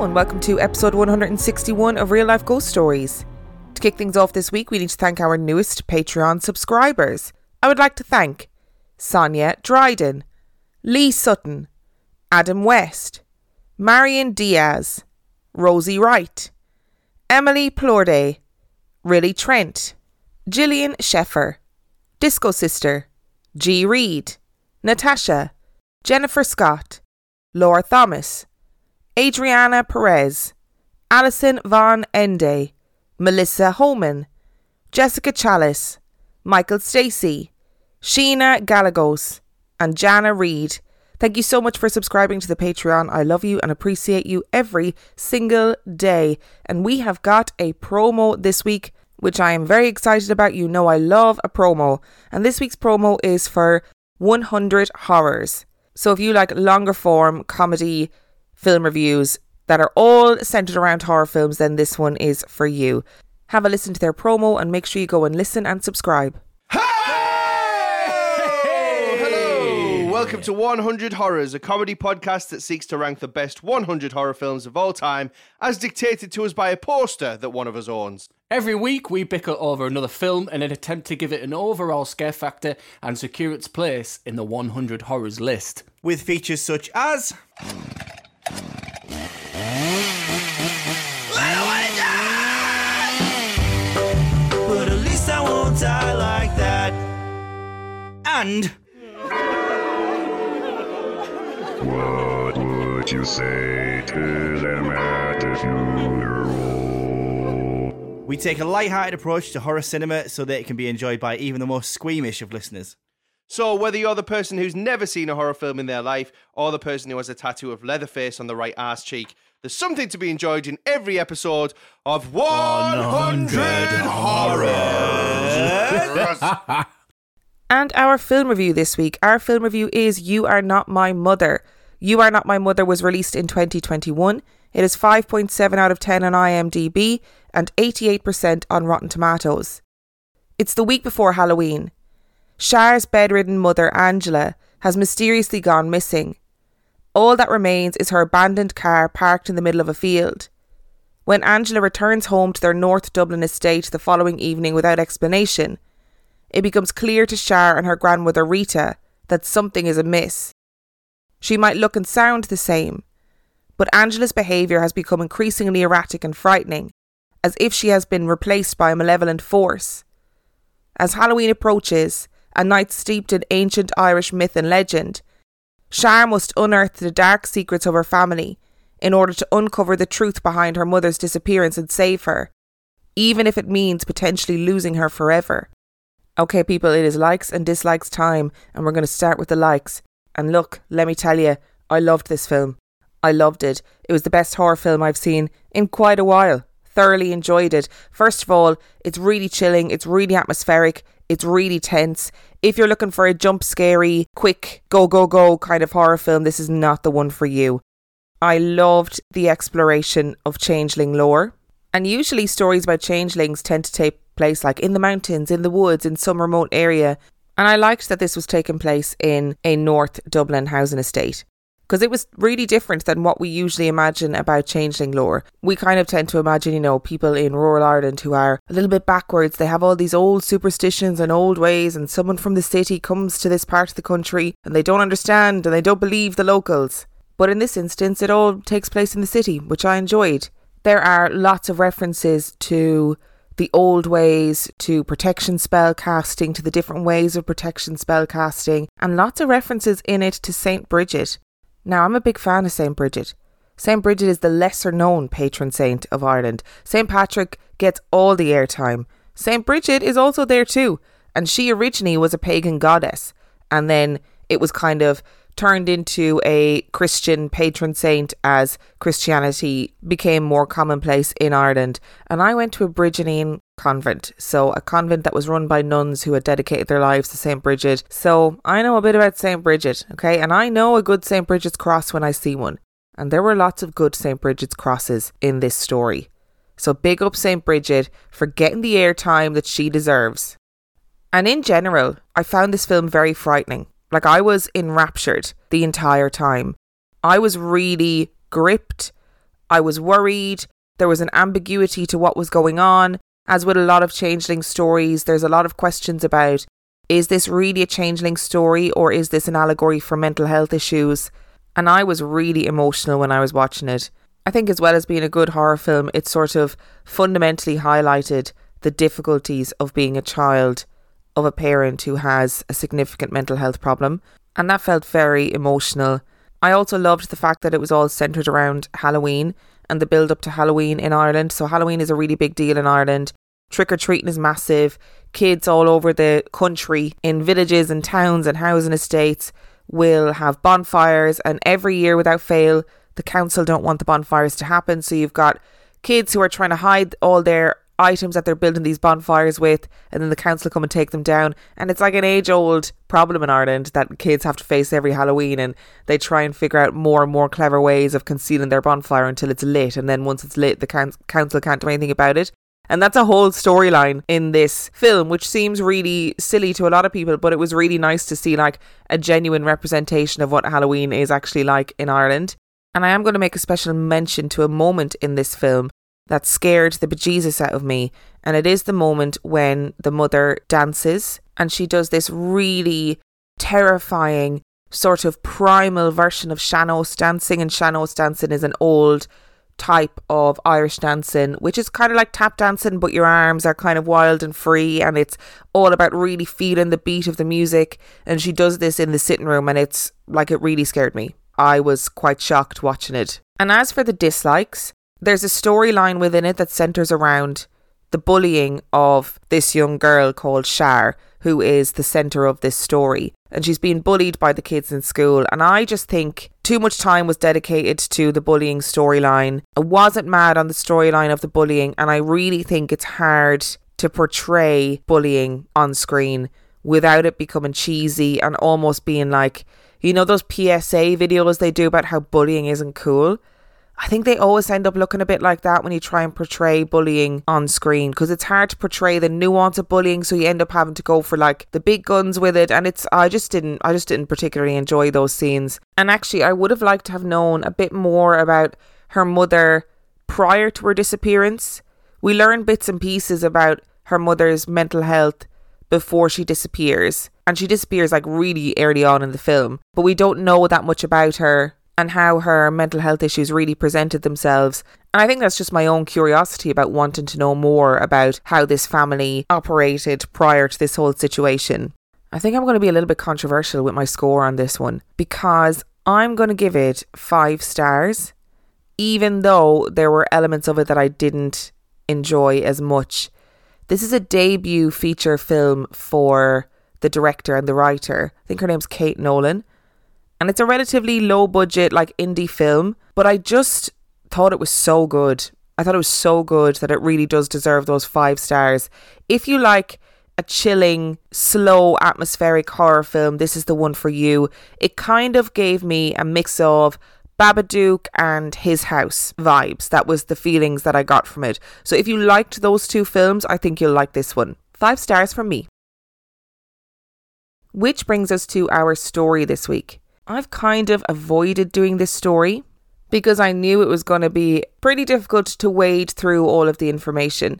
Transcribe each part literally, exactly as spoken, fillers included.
Hello and welcome to episode one hundred sixty-one of Real Life Ghost Stories. To kick things off this week, we need to thank our newest Patreon subscribers. I would like to thank Sonia Dryden, Lee Sutton, Adam West, Marion Diaz, Rosie Wright, Emily Plorde, Riley Trent, Gillian Sheffer, Disco Sister, G. Reed, Natasha, Jennifer Scott, Laura Thomas, Adriana Perez, Alison Von Ende, Melissa Holman, Jessica Chalice, Michael Stacey, Sheena Galagos, and Jana Reed. Thank you so much for subscribing to the Patreon. I love you and appreciate you every single day. And we have got a promo this week, which I am very excited about. You know I love a promo. And this week's promo is for one hundred Horrors. So if you like longer form comedy film reviews that are all centered around horror films, then this one is for you. Have a listen to their promo and make sure you go and listen and subscribe. Welcome to one hundred Horrors, a comedy podcast that seeks to rank the best one hundred horror films of all time, as dictated to us by a poster that one of us owns. Every week, we bicker over another film in an attempt to give it an overall scare factor and secure its place in the one hundred Horrors list. With features such as... But at least I won't die like that. And... What would you say to them at a funeral? We take a light-hearted approach to horror cinema so that it can be enjoyed by even the most squeamish of listeners. So whether you're the person who's never seen a horror film in their life or the person who has a tattoo of Leatherface on the right arse cheek, there's something to be enjoyed in every episode of one hundred Horrors! And our film review this week. Our film review is You Are Not My Mother. You Are Not My Mother was released in twenty twenty-one. It is five point seven out of ten on IMDb and eighty-eight percent on Rotten Tomatoes. It's the week before Halloween. Char's bedridden mother, Angela, has mysteriously gone missing. All that remains is her abandoned car parked in the middle of a field. When Angela returns home to their North Dublin estate the following evening without explanation, it becomes clear to Char and her grandmother Rita that something is amiss. She might look and sound the same, but Angela's behaviour has become increasingly erratic and frightening, as if she has been replaced by a malevolent force. As Halloween approaches, a night steeped in ancient Irish myth and legend, Char must unearth the dark secrets of her family in order to uncover the truth behind her mother's disappearance and save her, even if it means potentially losing her forever. Okay, people, it is likes and dislikes time, and we're going to start with the likes. And look, let me tell you, I loved this film. I loved it. It was the best horror film I've seen in quite a while. Thoroughly enjoyed it. First of all, it's really chilling. It's really atmospheric. It's really tense. If you're looking for a jump scary, quick, go, go, go kind of horror film, this is not the one for you. I loved the exploration of changeling lore. And usually stories about changelings tend to take place like in the mountains, in the woods, in some remote area. And I liked that this was taking place in a North Dublin housing estate, because it was really different than what we usually imagine about changeling lore. We kind of tend to imagine, you know, people in rural Ireland who are a little bit backwards. They have all these old superstitions and old ways, and someone from the city comes to this part of the country and they don't understand and they don't believe the locals. But in this instance, it all takes place in the city, which I enjoyed. There are lots of references to the old ways, to protection spell casting, to the different ways of protection spell casting, and lots of references in it to Saint Bridget. Now, I'm a big fan of Saint Bridget. Saint Bridget is the lesser known patron saint of Ireland. Saint Patrick gets all the airtime. Saint Bridget is also there too, and she originally was a pagan goddess, and then it was kind of turned into a Christian patron saint as Christianity became more commonplace in Ireland. And I went to a Bridgetine convent, so a convent that was run by nuns who had dedicated their lives to Saint Bridget. So I know a bit about Saint Bridget, okay? And I know a good Saint Bridget's cross when I see one. And there were lots of good Saint Bridget's crosses in this story. So big up Saint Bridget for getting the airtime that she deserves. And in general, I found this film very frightening. Like, I was enraptured the entire time. I was really gripped. I was worried. There was an ambiguity to what was going on. As with a lot of changeling stories, there's a lot of questions about, is this really a changeling story or is this an allegory for mental health issues? And I was really emotional when I was watching it. I think as well as being a good horror film, it sort of fundamentally highlighted the difficulties of being a child of a parent who has a significant mental health problem. And that felt very emotional. I also loved the fact that it was all centred around Halloween and the build-up to Halloween in Ireland. So Halloween is a really big deal in Ireland. Trick-or-treating is massive. Kids all over the country, in villages and towns and housing estates, will have bonfires. And every year, without fail, the council don't want the bonfires to happen. So you've got kids who are trying to hide all their items that they're building these bonfires with, and then the council come and take them down. And it's like an age-old problem in Ireland that kids have to face every Halloween, and they try and figure out more and more clever ways of concealing their bonfire until it's lit, and then once it's lit the council can't do anything about it. And that's a whole storyline in this film, which seems really silly to a lot of people, but it was really nice to see like a genuine representation of what Halloween is actually like in Ireland. And I am going to make a special mention to a moment in this film that scared the bejesus out of me. And it is the moment when the mother dances, and she does this really terrifying sort of primal version of Sean-nós dancing. And Sean-nós dancing is an old type of Irish dancing, which is kind of like tap dancing, but your arms are kind of wild and free, and it's all about really feeling the beat of the music. And she does this in the sitting room, and it's like, it really scared me. I was quite shocked watching it. And as for the dislikes, there's a storyline within it that centres around the bullying of this young girl called Shar, who is the centre of this story. And she's being bullied by the kids in school. And I just think too much time was dedicated to the bullying storyline. I wasn't mad on the storyline of the bullying. And I really think it's hard to portray bullying on screen without it becoming cheesy and almost being like, you know, those P S A videos they do about how bullying isn't cool. I think they always end up looking a bit like that when you try and portray bullying on screen, because it's hard to portray the nuance of bullying, so you end up having to go for like the big guns with it. And it's I just didn't I just didn't particularly enjoy those scenes. And actually I would have liked to have known a bit more about her mother prior to her disappearance. We learn bits and pieces about her mother's mental health before she disappears, and she disappears like really early on in the film, but we don't know that much about her and how her mental health issues really presented themselves. And I think that's just my own curiosity about wanting to know more about how this family operated prior to this whole situation. I think I'm going to be a little bit controversial with my score on this one, because I'm going to give it five stars, even though there were elements of it that I didn't enjoy as much. This is a debut feature film for the director and the writer. I think her name's Kate Nolan. And it's a relatively low budget, like indie film, but I just thought it was so good. I thought it was so good that it really does deserve those five stars. If you like a chilling, slow, atmospheric horror film, this is the one for you. It kind of gave me a mix of Babadook and His House vibes. That was the feelings that I got from it. So if you liked those two films, I think you'll like this one. Five stars from me. Which brings us to our story this week. I've kind of avoided doing this story because I knew it was going to be pretty difficult to wade through all of the information.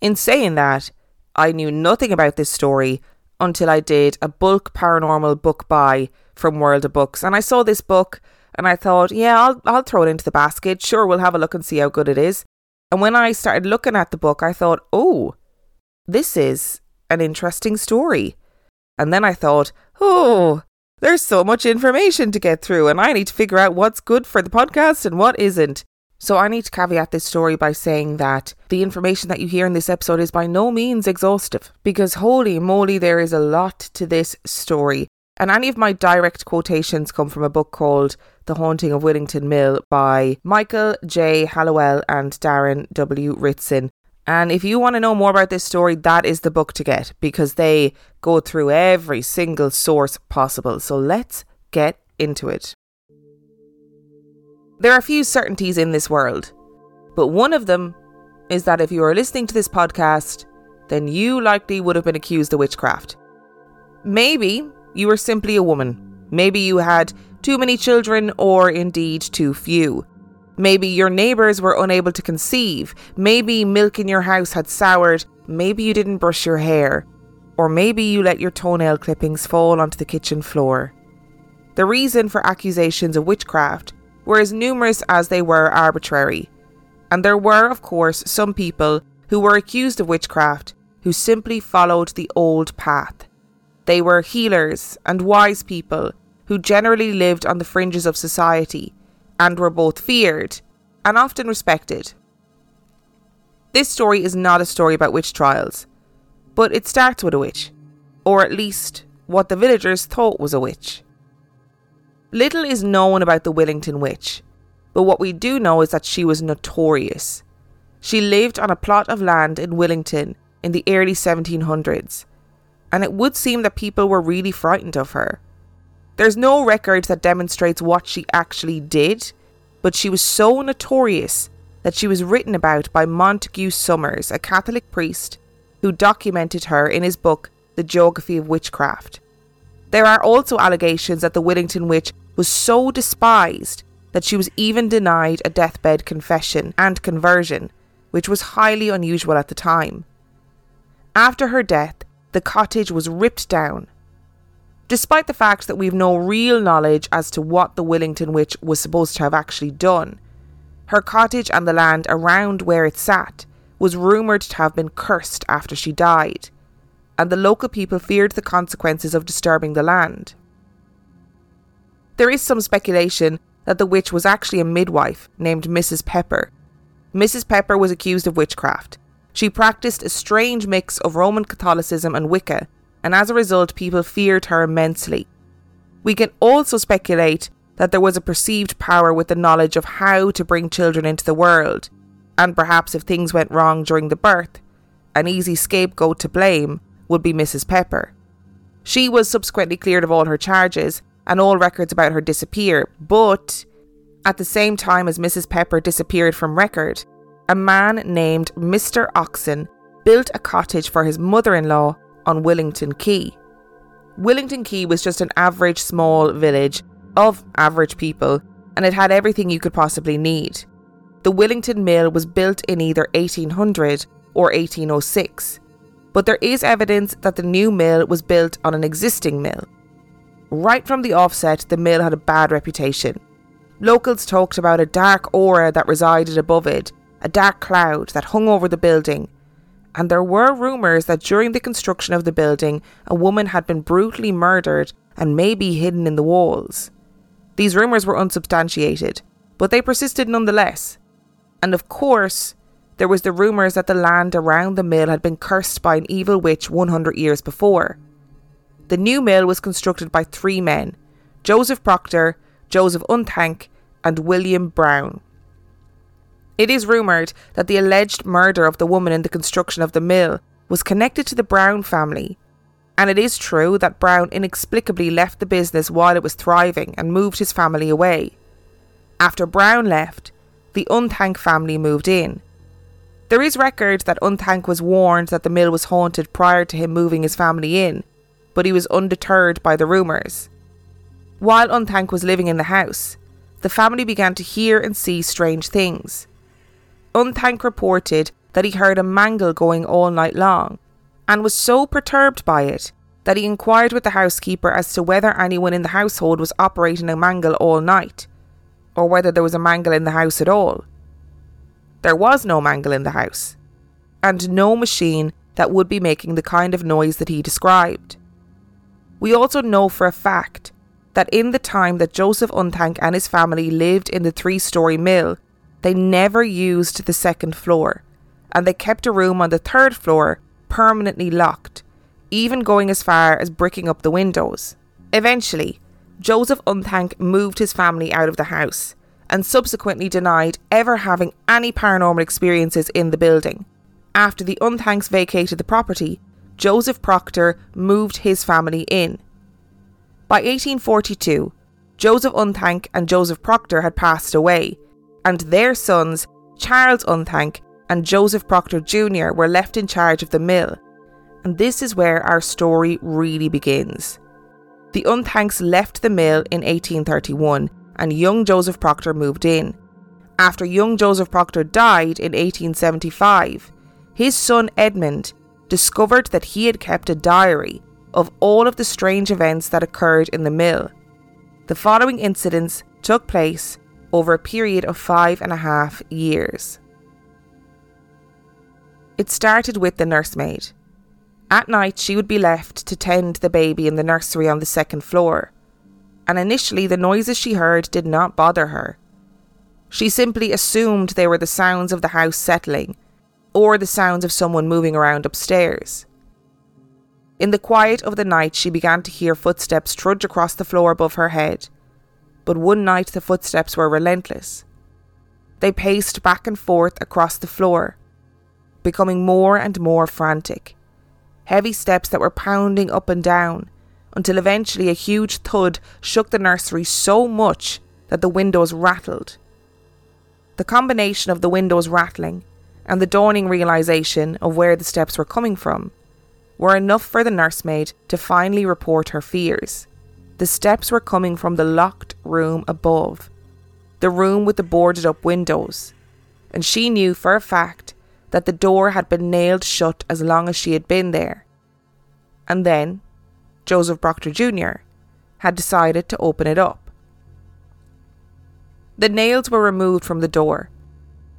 In saying that, I knew nothing about this story until I did a bulk paranormal book buy from World of Books. And I saw this book and I thought, yeah, I'll, I'll throw it into the basket. Sure, we'll have a look and see how good it is. And when I started looking at the book, I thought, oh, this is an interesting story. And then I thought, oh, there's so much information to get through, and I need to figure out what's good for the podcast and what isn't. So I need to caveat this story by saying that the information that you hear in this episode is by no means exhaustive, because holy moly, there is a lot to this story. And any of my direct quotations come from a book called The Haunting of Willington Mill by Michael J. Hallowell and Darren W. Ritson. And if you want to know more about this story, that is the book to get, because they go through every single source possible. So let's get into it. There are few certainties in this world, but one of them is that if you are listening to this podcast, then you likely would have been accused of witchcraft. Maybe you were simply a woman. Maybe you had too many children, or indeed too few. Maybe your neighbours were unable to conceive. Maybe milk in your house had soured. Maybe you didn't brush your hair. Or maybe you let your toenail clippings fall onto the kitchen floor. The reason for accusations of witchcraft were as numerous as they were arbitrary. And there were, of course, some people who were accused of witchcraft who simply followed the old path. They were healers and wise people who generally lived on the fringes of society and were both feared and often respected. This story is not a story about witch trials, but it starts with a witch, or at least what the villagers thought was a witch. Little is known about the Willington witch, but what we do know is that she was notorious. She lived on a plot of land in Willington in the early seventeen hundreds, and it would seem that people were really frightened of her. There's no record that demonstrates what she actually did, but she was so notorious that she was written about by Montague Summers, a Catholic priest, who documented her in his book, The Geography of Witchcraft. There are also allegations that the Willington witch was so despised that she was even denied a deathbed confession and conversion, which was highly unusual at the time. After her death, the cottage was ripped down. Despite the fact that we've no real knowledge as to what the Willington witch was supposed to have actually done, her cottage and the land around where it sat was rumoured to have been cursed after she died, and the local people feared the consequences of disturbing the land. There is some speculation that the witch was actually a midwife named Missus Pepper. Missus Pepper was accused of witchcraft. She practised a strange mix of Roman Catholicism and Wicca, and as a result people feared her immensely. We can also speculate that there was a perceived power with the knowledge of how to bring children into the world, and perhaps if things went wrong during the birth, an easy scapegoat to blame would be Missus Pepper. She was subsequently cleared of all her charges and all records about her disappear, but at the same time as Missus Pepper disappeared from record, a man named Mister Oxon built a cottage for his mother-in-law on Willington Quay. Willington Quay was just an average small village of average people, and it had everything you could possibly need. The Willington Mill was built in either eighteen hundred or eighteen oh six, but there is evidence that the new mill was built on an existing mill. Right from the offset, the mill had a bad reputation. Locals talked about a dark aura that resided above it, a dark cloud that hung over the building, and there were rumours that during the construction of the building, a woman had been brutally murdered and maybe hidden in the walls. These rumours were unsubstantiated, but they persisted nonetheless. And of course, there was the rumours that the land around the mill had been cursed by an evil witch one hundred years before. The new mill was constructed by three men, Joseph Proctor, Joseph Unthank and William Brown. It is rumoured that the alleged murder of the woman in the construction of the mill was connected to the Brown family, and it is true that Brown inexplicably left the business while it was thriving and moved his family away. After Brown left, the Unthank family moved in. There is record that Unthank was warned that the mill was haunted prior to him moving his family in, but he was undeterred by the rumours. While Unthank was living in the house, the family began to hear and see strange things. Unthank reported that he heard a mangle going all night long, and was so perturbed by it that he inquired with the housekeeper as to whether anyone in the household was operating a mangle all night, or whether there was a mangle in the house at all. There was no mangle in the house, and no machine that would be making the kind of noise that he described. We also know for a fact that in the time that Joseph Unthank and his family lived in the three-storey mill, they never used the second floor, and they kept a room on the third floor permanently locked, even going as far as bricking up the windows. Eventually, Joseph Unthank moved his family out of the house and subsequently denied ever having any paranormal experiences in the building. After the Unthanks vacated the property, Joseph Proctor moved his family in. By eighteen forty-two, Joseph Unthank and Joseph Proctor had passed away, and their sons, Charles Unthank and Joseph Proctor Junior, were left in charge of the mill. And this is where our story really begins. The Unthanks left the mill in eighteen thirty-one and young Joseph Proctor moved in. after young Joseph Proctor died in eighteen seventy-five, his son Edmund discovered that he had kept a diary of all of the strange events that occurred in the mill. The following incidents took place over a period of five and a half years. It started with the nursemaid. At night, she would be left to tend the baby in the nursery on the second floor, and initially the noises she heard did not bother her. She simply assumed they were the sounds of the house settling, or the sounds of someone moving around upstairs. In the quiet of the night, she began to hear footsteps trudge across the floor above her head, but one night the footsteps were relentless. They paced back and forth across the floor, becoming more and more frantic. Heavy steps that were pounding up and down, until eventually a huge thud shook the nursery so much that the windows rattled. The combination of the windows rattling and the dawning realisation of where the steps were coming from were enough for the nursemaid to finally report her fears. The steps were coming from the locked room above, the room with the boarded up windows, and she knew for a fact that the door had been nailed shut as long as she had been there. And then, Joseph Proctor Junior had decided to open it up. The nails were removed from the door,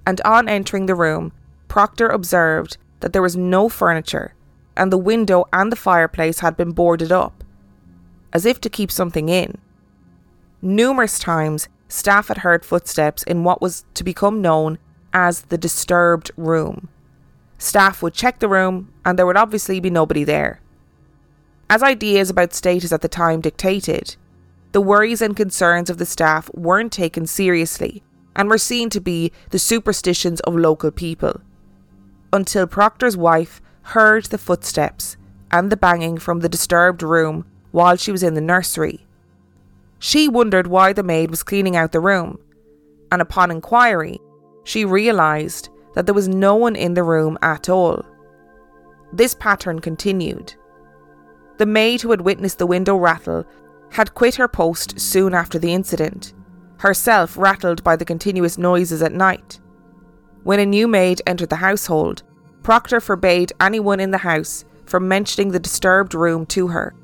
and on entering the room, Proctor observed that there was no furniture, and the window and the fireplace had been boarded up, as if to keep something in. Numerous times, staff had heard footsteps in what was to become known as the disturbed room. Staff would check the room, and there would obviously be nobody there. As ideas about status at the time dictated, the worries and concerns of the staff weren't taken seriously and were seen to be the superstitions of local people, until Proctor's wife heard the footsteps and the banging from the disturbed room while she was in the nursery. She wondered why the maid was cleaning out the room, and upon inquiry, she realised that there was no one in the room at all. This pattern continued. The maid who had witnessed the window rattle had quit her post soon after the incident, herself rattled by the continuous noises at night. When a new maid entered the household, Proctor forbade anyone in the house from mentioning the disturbed room to her.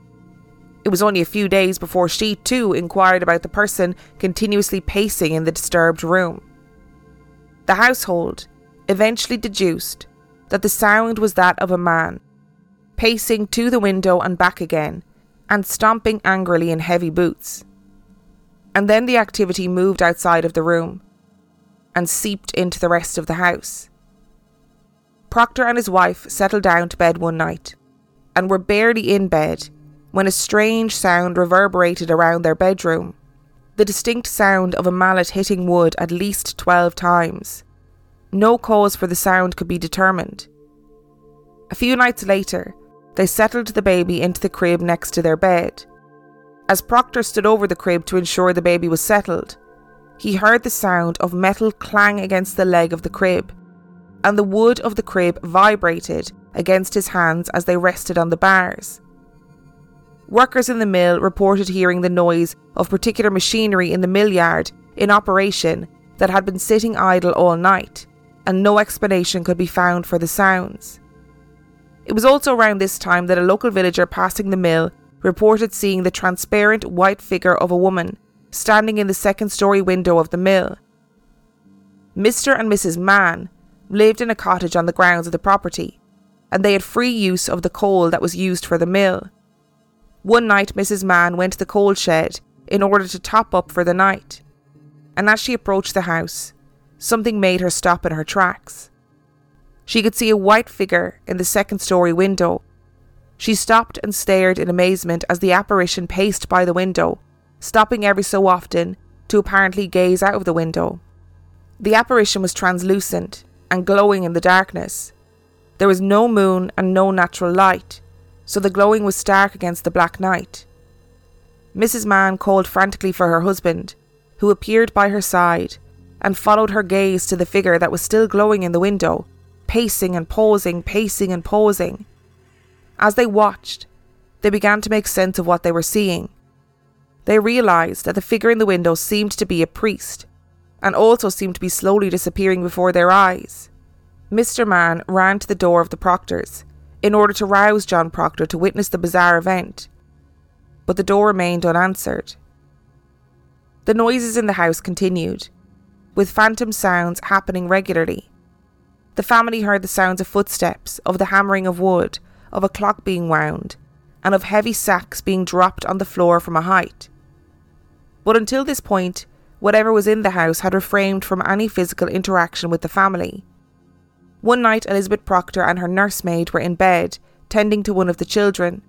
It was only a few days before she too inquired about the person continuously pacing in the disturbed room. The household eventually deduced that the sound was that of a man, pacing to the window and back again, and stomping angrily in heavy boots. And then the activity moved outside of the room, and seeped into the rest of the house. Proctor and his wife settled down to bed one night, and were barely in bed when a strange sound reverberated around their bedroom. The distinct sound of a mallet hitting wood at least twelve times. No cause for the sound could be determined. A few nights later, they settled the baby into the crib next to their bed. As Proctor stood over the crib to ensure the baby was settled, he heard the sound of metal clang against the leg of the crib, and the wood of the crib vibrated against his hands as they rested on the bars. Workers in the mill reported hearing the noise of particular machinery in the mill yard in operation that had been sitting idle all night, and no explanation could be found for the sounds. It was also around this time that a local villager passing the mill reported seeing the transparent white figure of a woman standing in the second story window of the mill. Mister and Missus Mann lived in a cottage on the grounds of the property, and they had free use of the coal that was used for the mill. One night, Missus Mann went to the coal shed in order to top up for the night, and as she approached the house, something made her stop in her tracks. She could see a white figure in the second story window. She stopped and stared in amazement as the apparition paced by the window, stopping every so often to apparently gaze out of the window. The apparition was translucent and glowing in the darkness. There was no moon and no natural light, so the glowing was stark against the black night. Missus Mann called frantically for her husband, who appeared by her side, and followed her gaze to the figure that was still glowing in the window, pacing and pausing, pacing and pausing. As they watched, they began to make sense of what they were seeing. They realised that the figure in the window seemed to be a priest, and also seemed to be slowly disappearing before their eyes. Mister Mann ran to the door of the Proctors, in order to rouse John Proctor to witness the bizarre event, but the door remained unanswered. The noises in the house continued, with phantom sounds happening regularly. The family heard the sounds of footsteps, of the hammering of wood, of a clock being wound, and of heavy sacks being dropped on the floor from a height. But until this point, whatever was in the house had refrained from any physical interaction with the family. One night, Elizabeth Proctor and her nursemaid were in bed, tending to one of the children.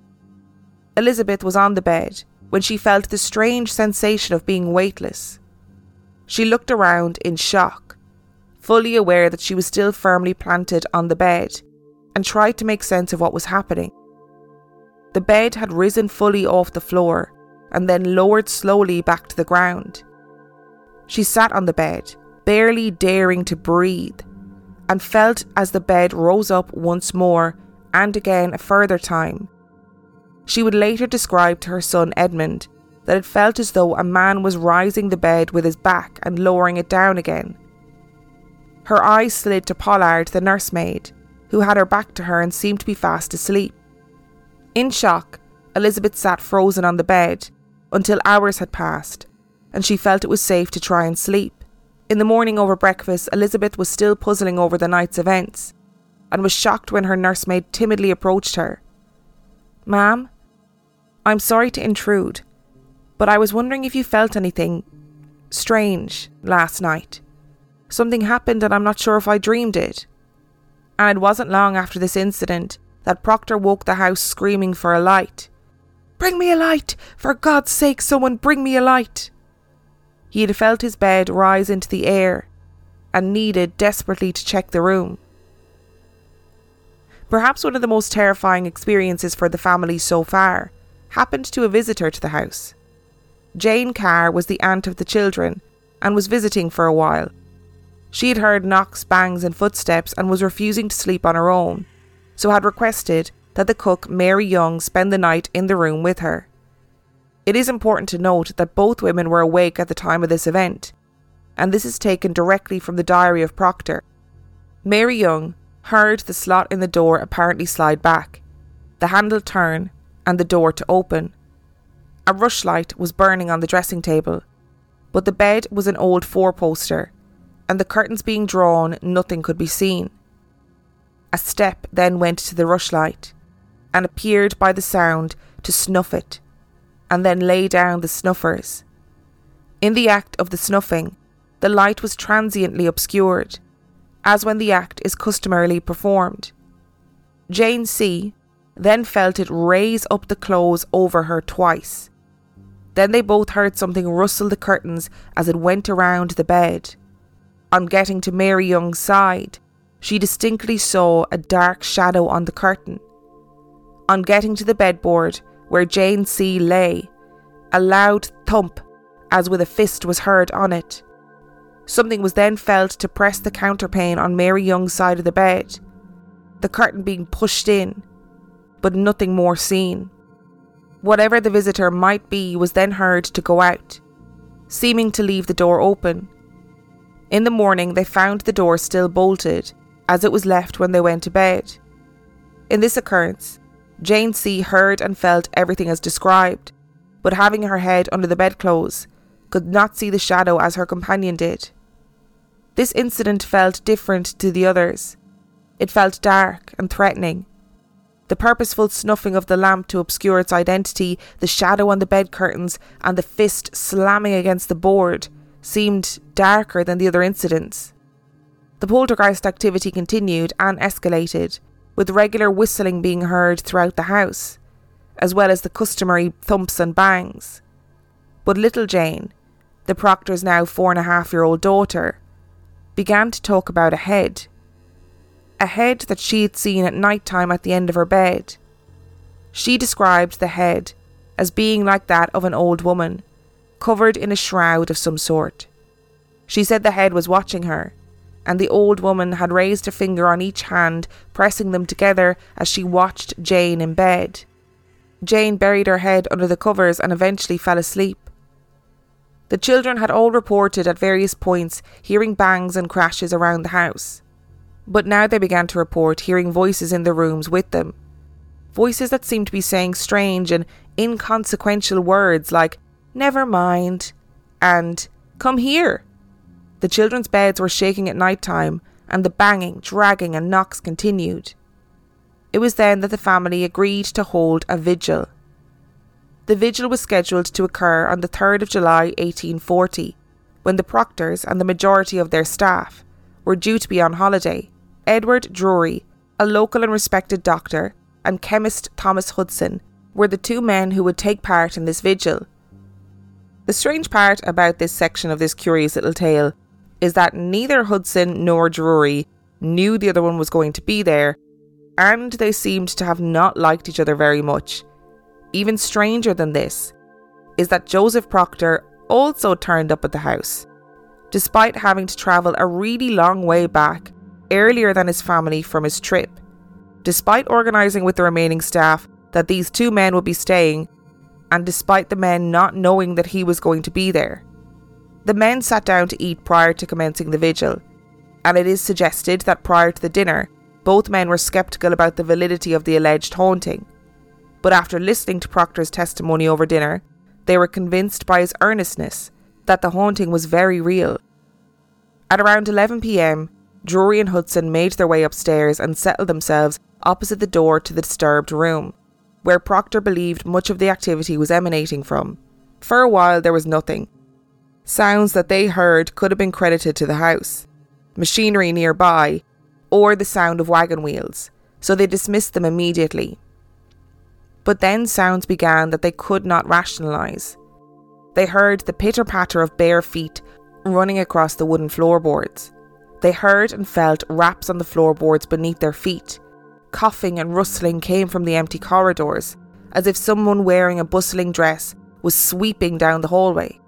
Elizabeth was on the bed when she felt the strange sensation of being weightless. She looked around in shock, fully aware that she was still firmly planted on the bed, and tried to make sense of what was happening. The bed had risen fully off the floor and then lowered slowly back to the ground. She sat on the bed, barely daring to breathe, and felt as the bed rose up once more, and again a further time. She would later describe to her son Edmund that it felt as though a man was rising the bed with his back and lowering it down again. Her eyes slid to Pollard, the nursemaid, who had her back to her and seemed to be fast asleep. In shock, Elizabeth sat frozen on the bed until hours had passed, and she felt it was safe to try and sleep. In the morning over breakfast, Elizabeth was still puzzling over the night's events and was shocked when her nursemaid timidly approached her. "Ma'am, I'm sorry to intrude, but I was wondering if you felt anything strange last night. Something happened and I'm not sure if I dreamed it." And it wasn't long after this incident that Proctor woke the house screaming for a light. "Bring me a light! For God's sake, someone bring me a light!" He had felt his bed rise into the air and needed desperately to check the room. Perhaps one of the most terrifying experiences for the family so far happened to a visitor to the house. Jane Carr was the aunt of the children and was visiting for a while. She had heard knocks, bangs and footsteps and was refusing to sleep on her own, so had requested that the cook Mary Young spend the night in the room with her. It is important to note that both women were awake at the time of this event, and this is taken directly from the diary of Proctor. Mary Young heard the slot in the door apparently slide back, the handle turn, and the door to open. A rushlight was burning on the dressing table, but the bed was an old four-poster, and the curtains being drawn, nothing could be seen. A step then went to the rushlight, and appeared by the sound to snuff it, and then lay down the snuffers. In the act of the snuffing, the light was transiently obscured, as when the act is customarily performed. Jane C. then felt it raise up the clothes over her twice. Then they both heard something rustle the curtains as it went around the bed. On getting to Mary Young's side, she distinctly saw a dark shadow on the curtain. On getting to the bedboard, where Jane C. lay, a loud thump as with a fist was heard on it. Something was then felt to press the counterpane on Mary Young's side of the bed, the curtain being pushed in, but nothing more seen. Whatever the visitor might be was then heard to go out, seeming to leave the door open. In the morning they found the door still bolted, as it was left when they went to bed. In this occurrence, Jane C. heard and felt everything as described, but having her head under the bedclothes, could not see the shadow as her companion did. This incident felt different to the others. It felt dark and threatening. The purposeful snuffing of the lamp to obscure its identity, the shadow on the bed curtains, and the fist slamming against the board seemed darker than the other incidents. The poltergeist activity continued and escalated, with regular whistling being heard throughout the house, as well as the customary thumps and bangs. But little Jane, the Proctor's now four and a half year old daughter, began to talk about a head. A head that she had seen at night time at the end of her bed. She described the head as being like that of an old woman, covered in a shroud of some sort. She said the head was watching her, and the old woman had raised a finger on each hand, pressing them together as she watched Jane in bed. Jane buried her head under the covers and eventually fell asleep. The children had all reported at various points hearing bangs and crashes around the house. But now they began to report hearing voices in the rooms with them. Voices that seemed to be saying strange and inconsequential words like, "Never mind," and "Come here." The children's beds were shaking at night time, and the banging, dragging and knocks continued. It was then that the family agreed to hold a vigil. The vigil was scheduled to occur on the third of July eighteen forty, when the Proctors and the majority of their staff were due to be on holiday. Edward Drury, a local and respected doctor, and chemist Thomas Hudson were the two men who would take part in this vigil. The strange part about this section of this curious little tale is that neither Hudson nor Drury knew the other one was going to be there, and they seemed to have not liked each other very much. Even stranger than this is that Joseph Proctor also turned up at the house, despite having to travel a really long way back earlier than his family from his trip. Despite organising with the remaining staff that these two men would be staying, and despite the men not knowing that he was going to be there. The men sat down to eat prior to commencing the vigil, and it is suggested that prior to the dinner, both men were sceptical about the validity of the alleged haunting. But after listening to Proctor's testimony over dinner, they were convinced by his earnestness that the haunting was very real. At around eleven p m, Drury and Hudson made their way upstairs and settled themselves opposite the door to the disturbed room, where Proctor believed much of the activity was emanating from. For a while there was nothing. Sounds that they heard could have been credited to the house, machinery nearby, or the sound of wagon wheels, so they dismissed them immediately. But then sounds began that they could not rationalise. They heard the pitter-patter of bare feet running across the wooden floorboards. They heard and felt raps on the floorboards beneath their feet. Coughing and rustling came from the empty corridors, as if someone wearing a bustling dress was sweeping down the hallway.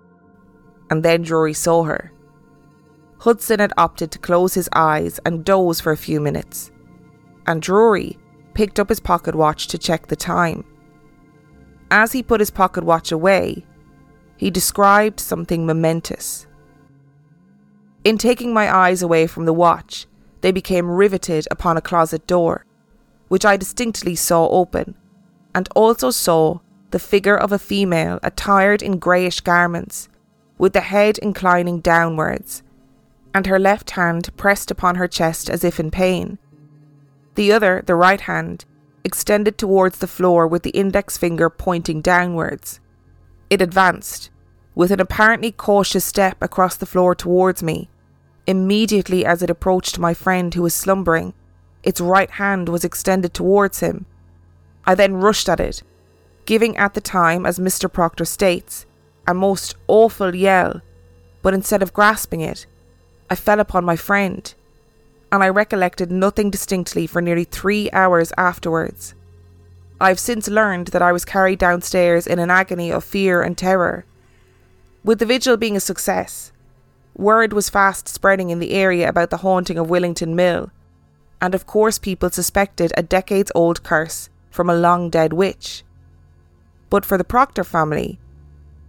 And then Drury saw her. Hudson had opted to close his eyes and doze for a few minutes, and Drury picked up his pocket watch to check the time. As he put his pocket watch away, he described something momentous. "In taking my eyes away from the watch, they became riveted upon a closet door, which I distinctly saw open, and also saw the figure of a female attired in greyish garments, with the head inclining downwards, and her left hand pressed upon her chest as if in pain. The other, the right hand, extended towards the floor with the index finger pointing downwards. It advanced, with an apparently cautious step across the floor towards me. Immediately as it approached my friend who was slumbering, its right hand was extended towards him. I then rushed at it, giving at the time, as Mister Proctor states, a most awful yell, but instead of grasping it, I fell upon my friend, and I recollected nothing distinctly for nearly three hours afterwards. I have since learned that I was carried downstairs in an agony of fear and terror. With the vigil being a success, word was fast spreading in the area about the haunting of Willington Mill, and of course people suspected a decades-old curse from a long-dead witch. But for the Proctor family,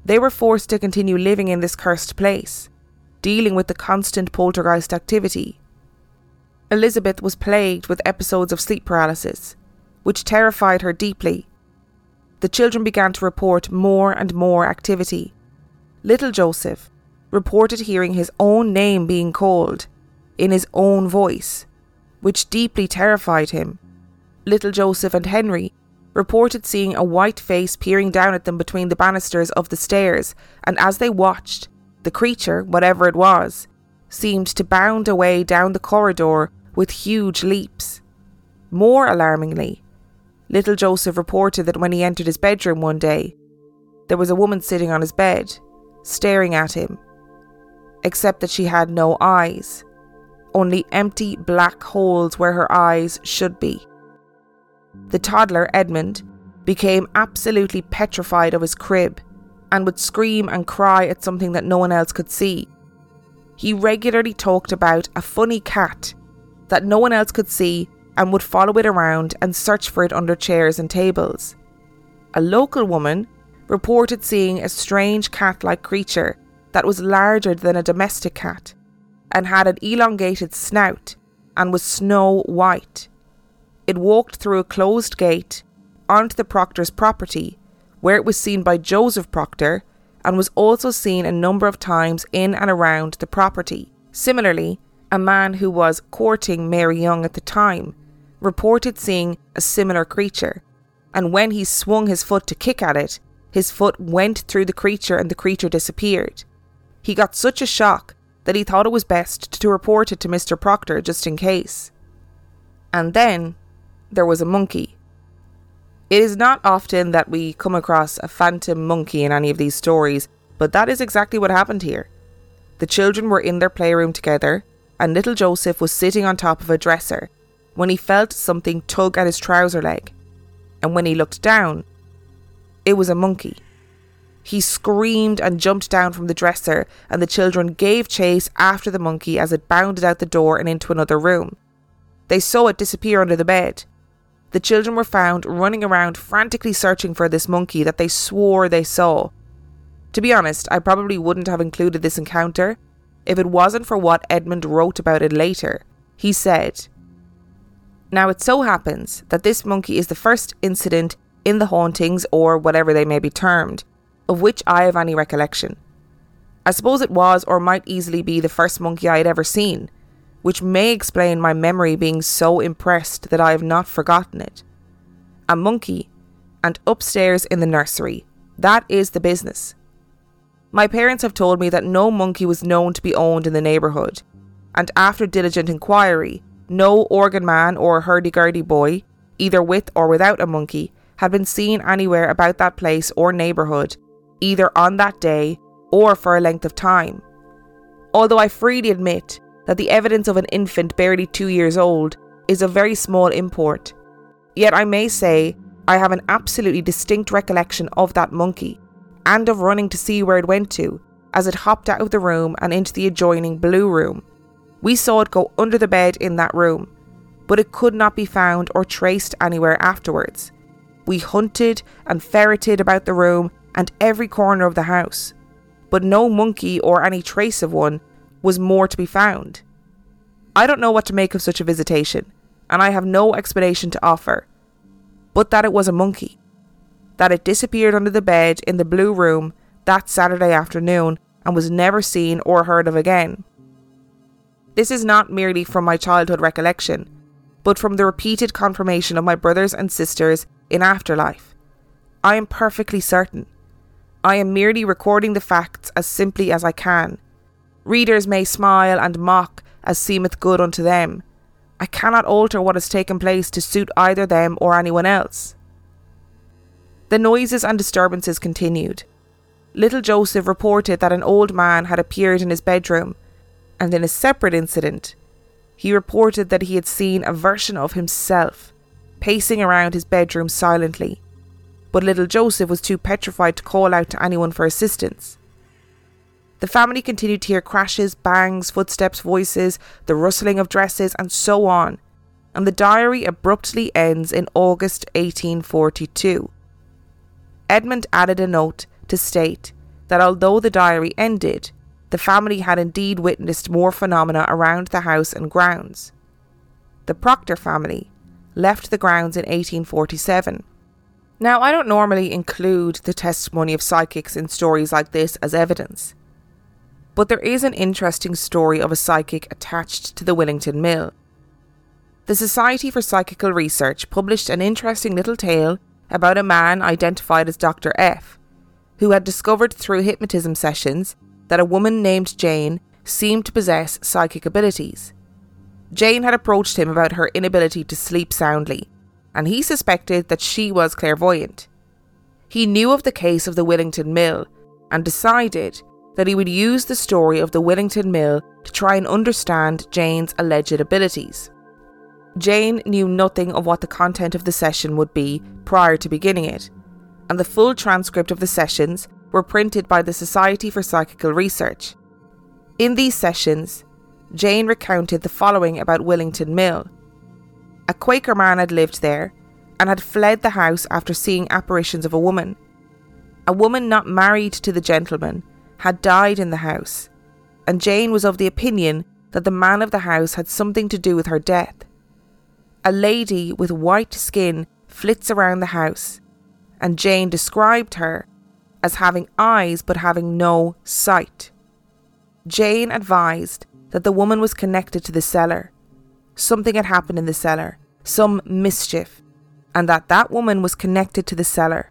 they were forced to continue living in this cursed place, dealing with the constant poltergeist activity. Elizabeth was plagued with episodes of sleep paralysis, which terrified her deeply. The children began to report more and more activity. Little Joseph reported hearing his own name being called in his own voice, which deeply terrified him. Little Joseph and Henry reported seeing a white face peering down at them between the banisters of the stairs, and as they watched, the creature, whatever it was, seemed to bound away down the corridor with huge leaps. More alarmingly, Little Joseph reported that when he entered his bedroom one day, there was a woman sitting on his bed, staring at him, except that she had no eyes, only empty black holes where her eyes should be. The toddler, Edmund, became absolutely petrified of his crib and would scream and cry at something that no one else could see. He regularly talked about a funny cat that no one else could see and would follow it around and search for it under chairs and tables. A local woman reported seeing a strange cat-like creature that was larger than a domestic cat and had an elongated snout and was snow white. It walked through a closed gate onto the Proctor's property, where it was seen by Joseph Proctor and was also seen a number of times in and around the property. Similarly, a man who was courting Mary Young at the time reported seeing a similar creature, and when he swung his foot to kick at it, his foot went through the creature and the creature disappeared. He got such a shock that he thought it was best to report it to Mister Proctor just in case. And then there was a monkey. It is not often that we come across a phantom monkey in any of these stories, but that is exactly what happened here. The children were in their playroom together, and little Joseph was sitting on top of a dresser when he felt something tug at his trouser leg, and when he looked down, it was a monkey. He screamed and jumped down from the dresser, and the children gave chase after the monkey as it bounded out the door and into another room. They saw it disappear under the bed. The children were found running around frantically searching for this monkey that they swore they saw. To be honest, I probably wouldn't have included this encounter if it wasn't for what Edmund wrote about it later. He said, "Now it so happens that this monkey is the first incident in the hauntings, or whatever they may be termed, of which I have any recollection. I suppose it was or might easily be the first monkey I had ever seen, which may explain my memory being so impressed that I have not forgotten it. A monkey, and upstairs in the nursery. That is the business. My parents have told me that no monkey was known to be owned in the neighbourhood, and after diligent inquiry, no organ man or hurdy-gurdy boy, either with or without a monkey, had been seen anywhere about that place or neighbourhood, either on that day or for a length of time. Although I freely admit that the evidence of an infant barely two years old is of very small import, yet I may say I have an absolutely distinct recollection of that monkey, and of running to see where it went to, as it hopped out of the room and into the adjoining blue room. We saw it go under the bed in that room, but it could not be found or traced anywhere afterwards. We hunted and ferreted about the room and every corner of the house, but no monkey or any trace of one was more to be found. I don't know what to make of such a visitation, and I have no explanation to offer, but that it was a monkey, that it disappeared under the bed in the blue room that Saturday afternoon and was never seen or heard of again. This is not merely from my childhood recollection, but from the repeated confirmation of my brothers and sisters in afterlife. I am perfectly certain. I am merely recording the facts as simply as I can. Readers may smile and mock as seemeth good unto them. I cannot alter what has taken place to suit either them or anyone else." The noises and disturbances continued. Little Joseph reported that an old man had appeared in his bedroom, and in a separate incident, he reported that he had seen a version of himself pacing around his bedroom silently, but little Joseph was too petrified to call out to anyone for assistance. The family continued to hear crashes, bangs, footsteps, voices, the rustling of dresses, and so on, and the diary abruptly ends in August eighteen forty-two. Edmund added a note to state that although the diary ended, the family had indeed witnessed more phenomena around the house and grounds. The Proctor family left the grounds in eighteen forty-seven. Now, I don't normally include the testimony of psychics in stories like this as evidence, but there is an interesting story of a psychic attached to the Willington Mill. The Society for Psychical Research published an interesting little tale about a man identified as Doctor F, who had discovered through hypnotism sessions that a woman named Jane seemed to possess psychic abilities. Jane had approached him about her inability to sleep soundly, and he suspected that she was clairvoyant. He knew of the case of the Willington Mill and decided that he would use the story of the Willington Mill to try and understand Jane's alleged abilities. Jane knew nothing of what the content of the session would be prior to beginning it, and the full transcript of the sessions were printed by the Society for Psychical Research. In these sessions, Jane recounted the following about Willington Mill. A Quaker man had lived there and had fled the house after seeing apparitions of a woman. A woman not married to the gentleman had died in the house, and Jane was of the opinion that the man of the house had something to do with her death. A lady with white skin flits around the house, and Jane described her as having eyes but having no sight. Jane advised that the woman was connected to the cellar. Something had happened in the cellar, some mischief, and that that woman was connected to the cellar.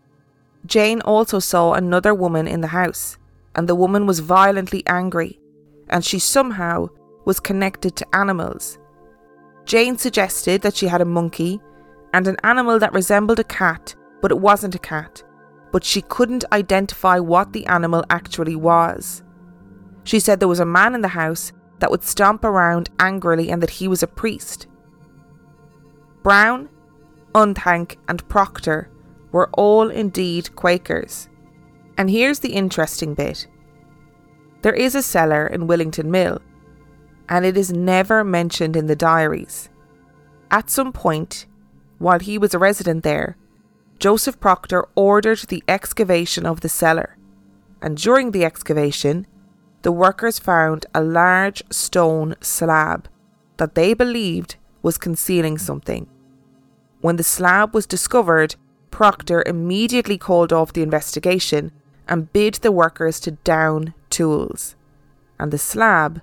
Jane also saw another woman in the house, and the woman was violently angry, and she somehow was connected to animals. Jane suggested that she had a monkey and an animal that resembled a cat, but it wasn't a cat, but she couldn't identify what the animal actually was. She said there was a man in the house that would stomp around angrily and that he was a priest. Brown, Unthank and Proctor were all indeed Quakers. And here's the interesting bit. There is a cellar in Willington Mill, and it is never mentioned in the diaries. At some point, while he was a resident there, Joseph Proctor ordered the excavation of the cellar, and during the excavation, the workers found a large stone slab that they believed was concealing something. When the slab was discovered, Proctor immediately called off the investigation and bid the workers to down tools, and the slab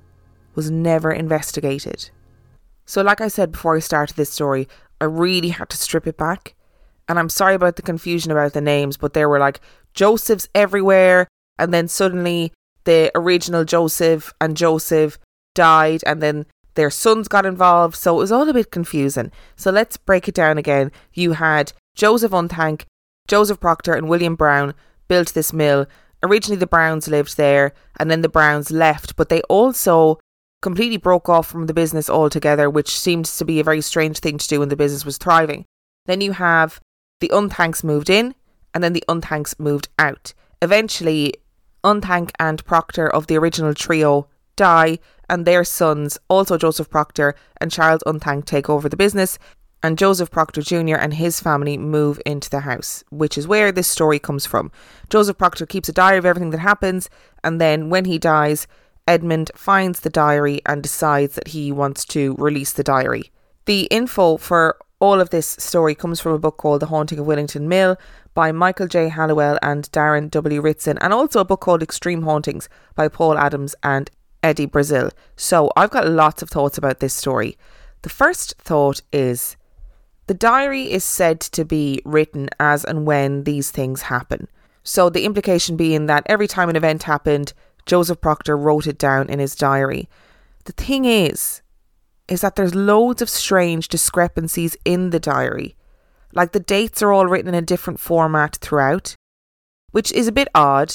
was never investigated. So like I said before I started this story, I really had to strip it back, and I'm sorry about the confusion about the names, but there were like Josephs everywhere, and then suddenly the original Joseph and Joseph died, and then their sons got involved, so it was all a bit confusing. So let's break it down again. You had Joseph Unthank, Joseph Proctor and William Brown built this mill. Originally the Browns lived there, and then the Browns left, but they also completely broke off from the business altogether, which seems to be a very strange thing to do when the business was thriving. Then you have the Unthanks moved in, and then the Unthanks moved out. Eventually, Unthank and Proctor of the original trio die, and their sons, also Joseph Proctor and Charles Unthank, take over the business, and Joseph Proctor Junior and his family move into the house, which is where this story comes from. Joseph Proctor keeps a diary of everything that happens, and then when he dies, Edmund finds the diary and decides that he wants to release the diary. The info for all of this story comes from a book called The Haunting of Willington Mill by Michael J. Hallowell and Darren W. Ritson, and also a book called Extreme Hauntings by Paul Adams and Eddie Brazil. So I've got lots of thoughts about this story. The first thought is, the diary is said to be written as and when these things happen. So the implication being that every time an event happened, Joseph Proctor wrote it down in his diary. The thing is, is that there's loads of strange discrepancies in the diary. Like the dates are all written in a different format throughout, which is a bit odd,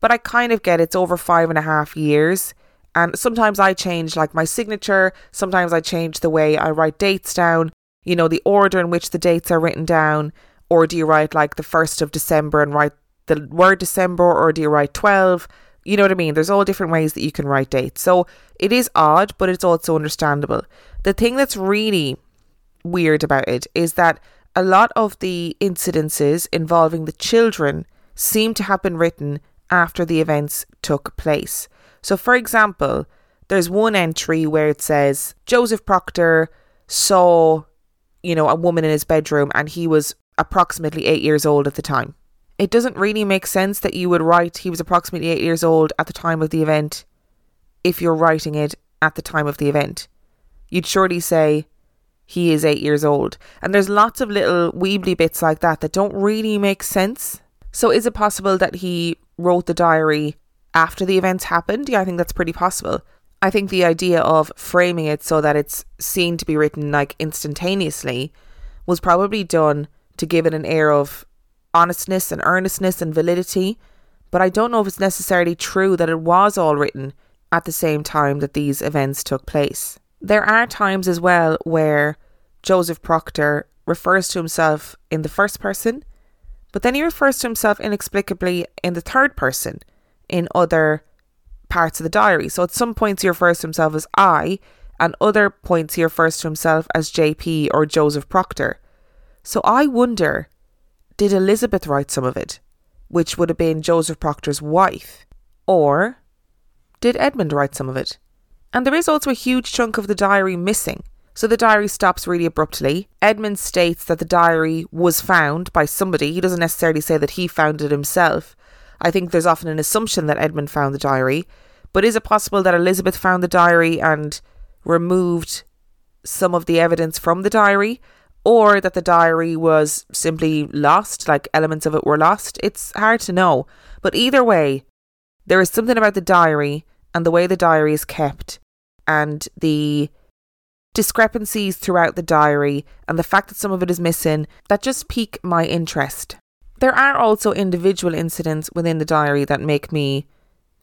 but I kind of get it's over five and a half years. And sometimes I change like my signature, sometimes I change the way I write dates down, you know, the order in which the dates are written down. Or do you write like the first of December and write the word December, or do you write twelve? You know what I mean? There's all different ways that you can write dates. So it is odd, but it's also understandable. The thing that's really weird about it is that a lot of the incidences involving the children seem to have been written after the events took place. So for example, there's one entry where it says Joseph Proctor saw, you know, a woman in his bedroom, and he was approximately eight years old at the time. It doesn't really make sense that you would write he was approximately eight years old at the time of the event if you're writing it at the time of the event. You'd surely say he is eight years old. And there's lots of little weebly bits like that that don't really make sense. So is it possible that he wrote the diary after the events happened? Yeah, I think that's pretty possible. I think the idea of framing it so that it's seen to be written like instantaneously was probably done to give it an air of honestness and earnestness and validity, but I don't know if it's necessarily true that it was all written at the same time that these events took place. There are times as well where Joseph Proctor refers to himself in the first person, but then he refers to himself inexplicably in the third person in other parts of the diary. So at some points he refers to himself as I, and other points he refers to himself as J P or Joseph Proctor. So I wonder, did Elizabeth write some of it, which would have been Joseph Proctor's wife? Or did Edmund write some of it? And there is also a huge chunk of the diary missing. So the diary stops really abruptly. Edmund states that the diary was found by somebody. He doesn't necessarily say that he found it himself. I think there's often an assumption that Edmund found the diary. But is it possible that Elizabeth found the diary and removed some of the evidence from the diary? Or that the diary was simply lost, like elements of it were lost? It's hard to know. But either way, there is something about the diary and the way the diary is kept and the discrepancies throughout the diary and the fact that some of it is missing that just pique my interest. There are also individual incidents within the diary that make me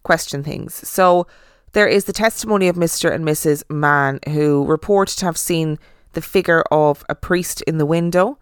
question things. So there is the testimony of Mister and Missus Mann, who report to have seen the figure of a priest in the window.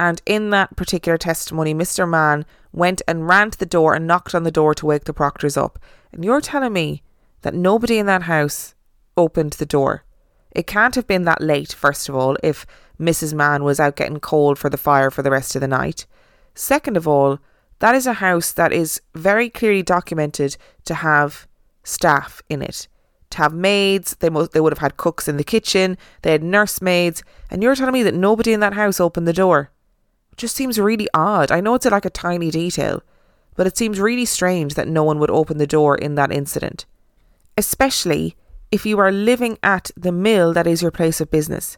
And in that particular testimony, Mister Mann went and ran to the door and knocked on the door to wake the Proctors up. And you're telling me that nobody in that house opened the door. It can't have been that late, first of all, if Missus Mann was out getting coal for the fire for the rest of the night. Second of all, that is a house that is very clearly documented to have staff in it. To have maids, they, mo- they would have had cooks in the kitchen, they had nursemaids, and you're telling me that nobody in that house opened the door. It just seems really odd. I know it's like a tiny detail, but it seems really strange that no one would open the door in that incident. Especially if you are living at the mill that is your place of business.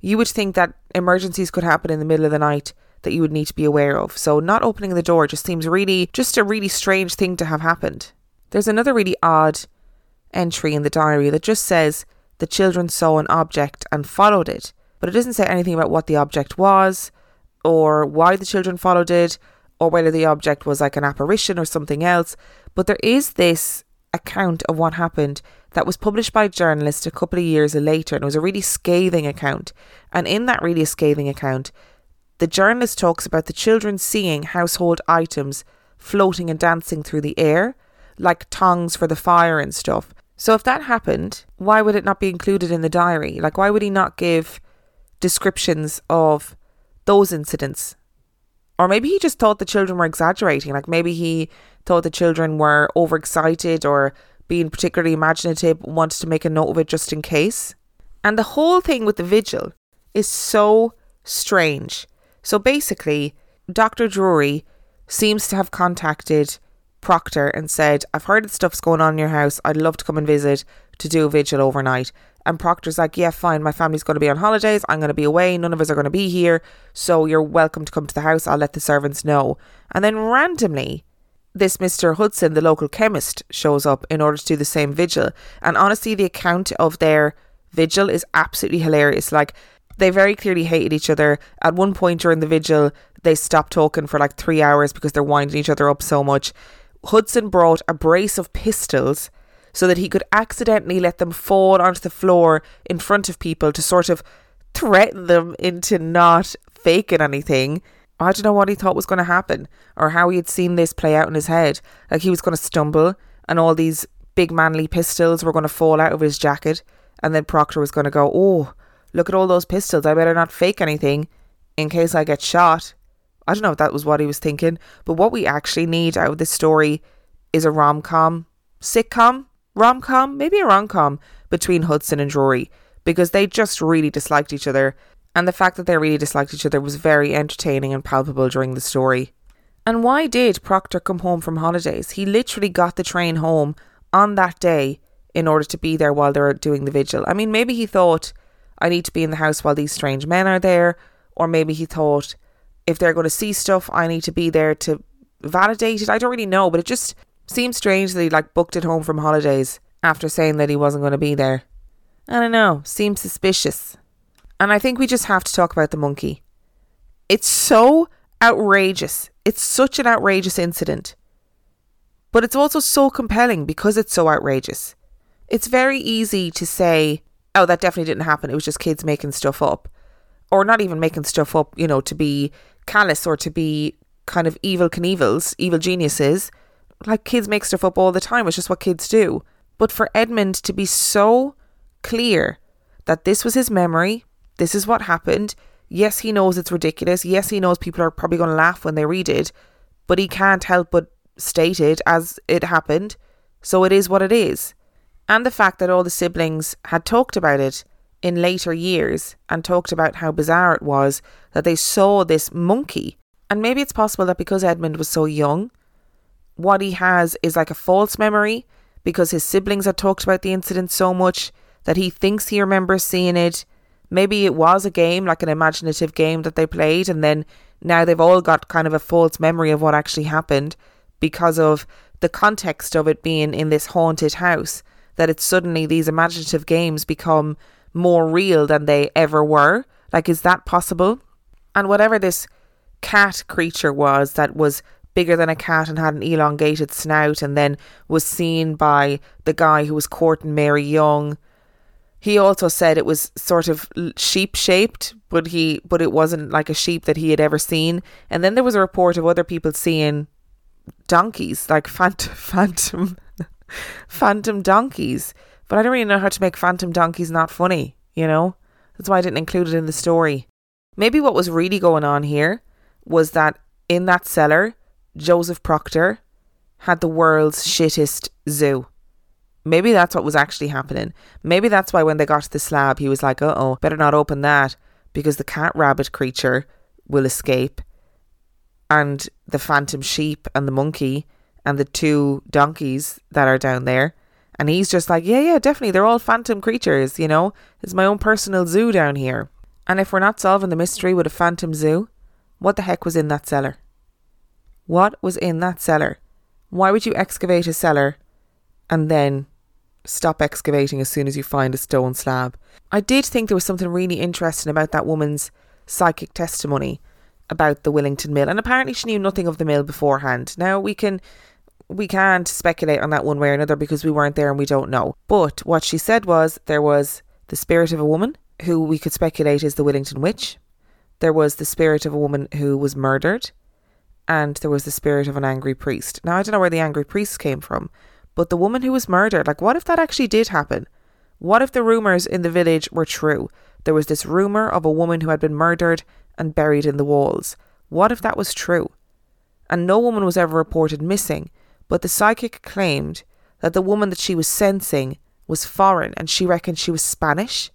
You would think that emergencies could happen in the middle of the night that you would need to be aware of. So not opening the door just seems really, just a really strange thing to have happened. There's another really odd entry in the diary that just says the children saw an object and followed it. But it doesn't say anything about what the object was or why the children followed it or whether the object was like an apparition or something else. But there is this account of what happened that was published by a journalist a couple of years later, and it was a really scathing account. And in that really scathing account, the journalist talks about the children seeing household items floating and dancing through the air, like tongs for the fire and stuff. So if that happened, why would it not be included in the diary? Like, why would he not give descriptions of those incidents? Or maybe he just thought the children were exaggerating. Like, maybe he thought the children were overexcited or being particularly imaginative, wanted to make a note of it just in case. And the whole thing with the vigil is so strange. So basically, Doctor Drury seems to have contacted Proctor and said, I've heard that stuff's going on in your house. I'd love to come and visit to do a vigil overnight. And Proctor's like, yeah, fine. My family's going to be on holidays. I'm going to be away. None of us are going to be here. So you're welcome to come to the house. I'll let the servants know. And then randomly, this Mister Hudson, the local chemist, shows up in order to do the same vigil. And honestly, the account of their vigil is absolutely hilarious. Like, they very clearly hated each other. At one point during the vigil, they stopped talking for like three hours because they're winding each other up so much. Hudson brought a brace of pistols so that he could accidentally let them fall onto the floor in front of people to sort of threaten them into not faking anything. I don't know what he thought was going to happen or how he had seen this play out in his head. Like, he was going to stumble and all these big manly pistols were going to fall out of his jacket, and then Proctor was going to go, oh, look at all those pistols. I better not fake anything in case I get shot. I don't know if that was what he was thinking, but what we actually need out of this story is a rom-com, sitcom, rom-com, maybe a rom-com between Hudson and Drury, because they just really disliked each other. And the fact that they really disliked each other was very entertaining and palpable during the story. And why did Proctor come home from holidays? He literally got the train home on that day in order to be there while they were doing the vigil. I mean, maybe he thought, I need to be in the house while these strange men are there. Or maybe he thought, if they're going to see stuff, I need to be there to validate it. I don't really know, but it just seems strange that he like booked it home from holidays after saying that he wasn't going to be there. I don't know, seems suspicious. And I think we just have to talk about the monkey. It's so outrageous. It's such an outrageous incident. But it's also so compelling because it's so outrageous. It's very easy to say, oh, that definitely didn't happen. It was just kids making stuff up. Or not even making stuff up, you know, to be callous or to be kind of evil Knievels, evil geniuses. Like, kids make stuff up all the time. It's just what kids do. But for Edmund to be so clear that this was his memory, this is what happened. Yes, he knows it's ridiculous. Yes, he knows people are probably going to laugh when they read it. But he can't help but state it as it happened. so it is what it is. And the fact that all the siblings had talked about it in later years and talked about how bizarre it was that they saw this monkey. And maybe it's possible that because Edmund was so young, what he has is like a false memory because his siblings had talked about the incident so much that he thinks he remembers seeing it. Maybe it was a game, like an imaginative game that they played, and then now they've all got kind of a false memory of what actually happened because of the context of it being in this haunted house, that it's suddenly these imaginative games become more real than they ever were. Like, is that possible? And whatever this cat creature was that was bigger than a cat and had an elongated snout and then was seen by the guy who was courting Mary Young, he also said it was sort of sheep-shaped, but he but it wasn't like a sheep that he had ever seen. And then there was a report of other people seeing donkeys, like phant- phantom phantom donkeys. But I don't really know how to make phantom donkeys not funny, you know? That's why I didn't include it in the story. Maybe what was really going on here was that in that cellar, Joseph Proctor had the world's shittest zoo. Maybe that's what was actually happening. Maybe that's why when they got to the slab, he was like, uh-oh, better not open that because the cat-rabbit creature will escape and the phantom sheep and the monkey and the two donkeys that are down there. And he's just like, yeah, yeah, definitely. They're all phantom creatures, you know. It's my own personal zoo down here. And if we're not solving the mystery with a phantom zoo, what the heck was in that cellar? What was in that cellar? Why would you excavate a cellar and then stop excavating as soon as you find a stone slab? I did think there was something really interesting about that woman's psychic testimony about the Willington Mill. And apparently she knew nothing of the mill beforehand. Now we can, we can't speculate on that one way or another because we weren't there and we don't know. But what she said was there was the spirit of a woman who we could speculate is the Willington Witch. There was the spirit of a woman who was murdered. And there was the spirit of an angry priest. Now I don't know where the angry priest came from. But the woman who was murdered, like, what if that actually did happen? What if the rumours in the village were true? There was this rumour of a woman who had been murdered and buried in the walls. What if that was true? And no woman was ever reported missing, but the psychic claimed that the woman that she was sensing was foreign and she reckoned she was Spanish.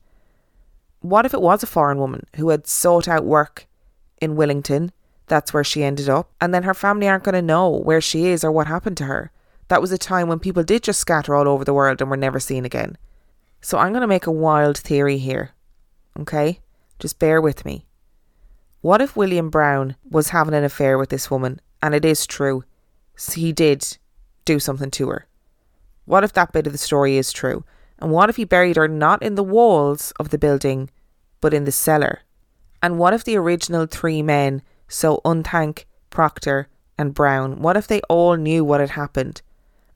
What if it was a foreign woman who had sought out work in Willington? That's where she ended up. And then her family aren't going to know where she is or what happened to her. That was a time when people did just scatter all over the world and were never seen again. So I'm going to make a wild theory here. Okay? Just bear with me. What if William Brown was having an affair with this woman? And it is true. He did do something to her. What if that bit of the story is true? And what if he buried her not in the walls of the building, but in the cellar? And what if the original three men, so Unthank, Proctor and Brown, what if they all knew what had happened?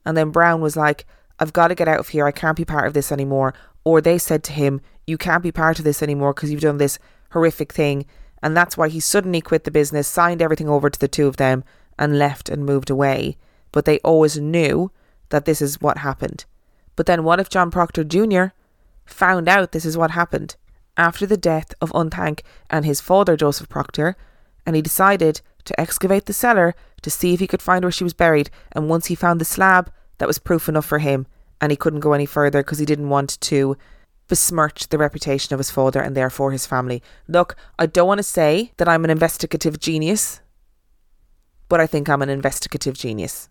And then Brown was like, I've got to get out of here. I can't be part of this anymore. Or they said to him, you can't be part of this anymore because you've done this horrific thing. And that's why he suddenly quit the business, signed everything over to the two of them and left and moved away. But they always knew that this is what happened. But then what if John Proctor Junior found out this is what happened after the death of Unthank and his father, Joseph Proctor, and he decided to excavate the cellar to see if he could find where she was buried. And once he found the slab, that was proof enough for him. And he couldn't go any further because he didn't want to besmirch the reputation of his father and therefore his family. Look, I don't want to say that I'm an investigative genius, but I think I'm an investigative genius.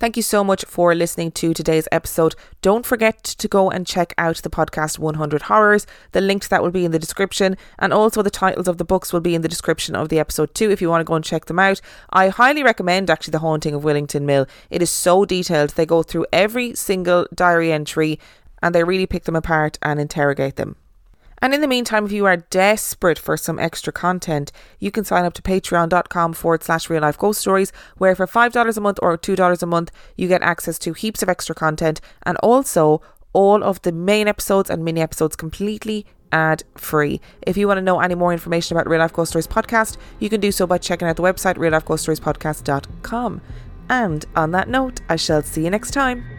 Thank you so much for listening to today's episode. Don't forget to go and check out the podcast one hundred Horrors. The link to that will be in the description. And also the titles of the books will be in the description of the episode too if you want to go and check them out. I highly recommend actually The Haunting of Willington Mill. It is so detailed. They go through every single diary entry and they really pick them apart and interrogate them. And in the meantime, if you are desperate for some extra content, you can sign up to patreon.com forward slash real life ghost stories, where for five dollars a month or two dollars a month, you get access to heaps of extra content and also all of the main episodes and mini episodes completely ad free. If you want to know any more information about Real Life Ghost Stories podcast, you can do so by checking out the website real life ghost stories podcast dot com. And on that note, I shall see you next time.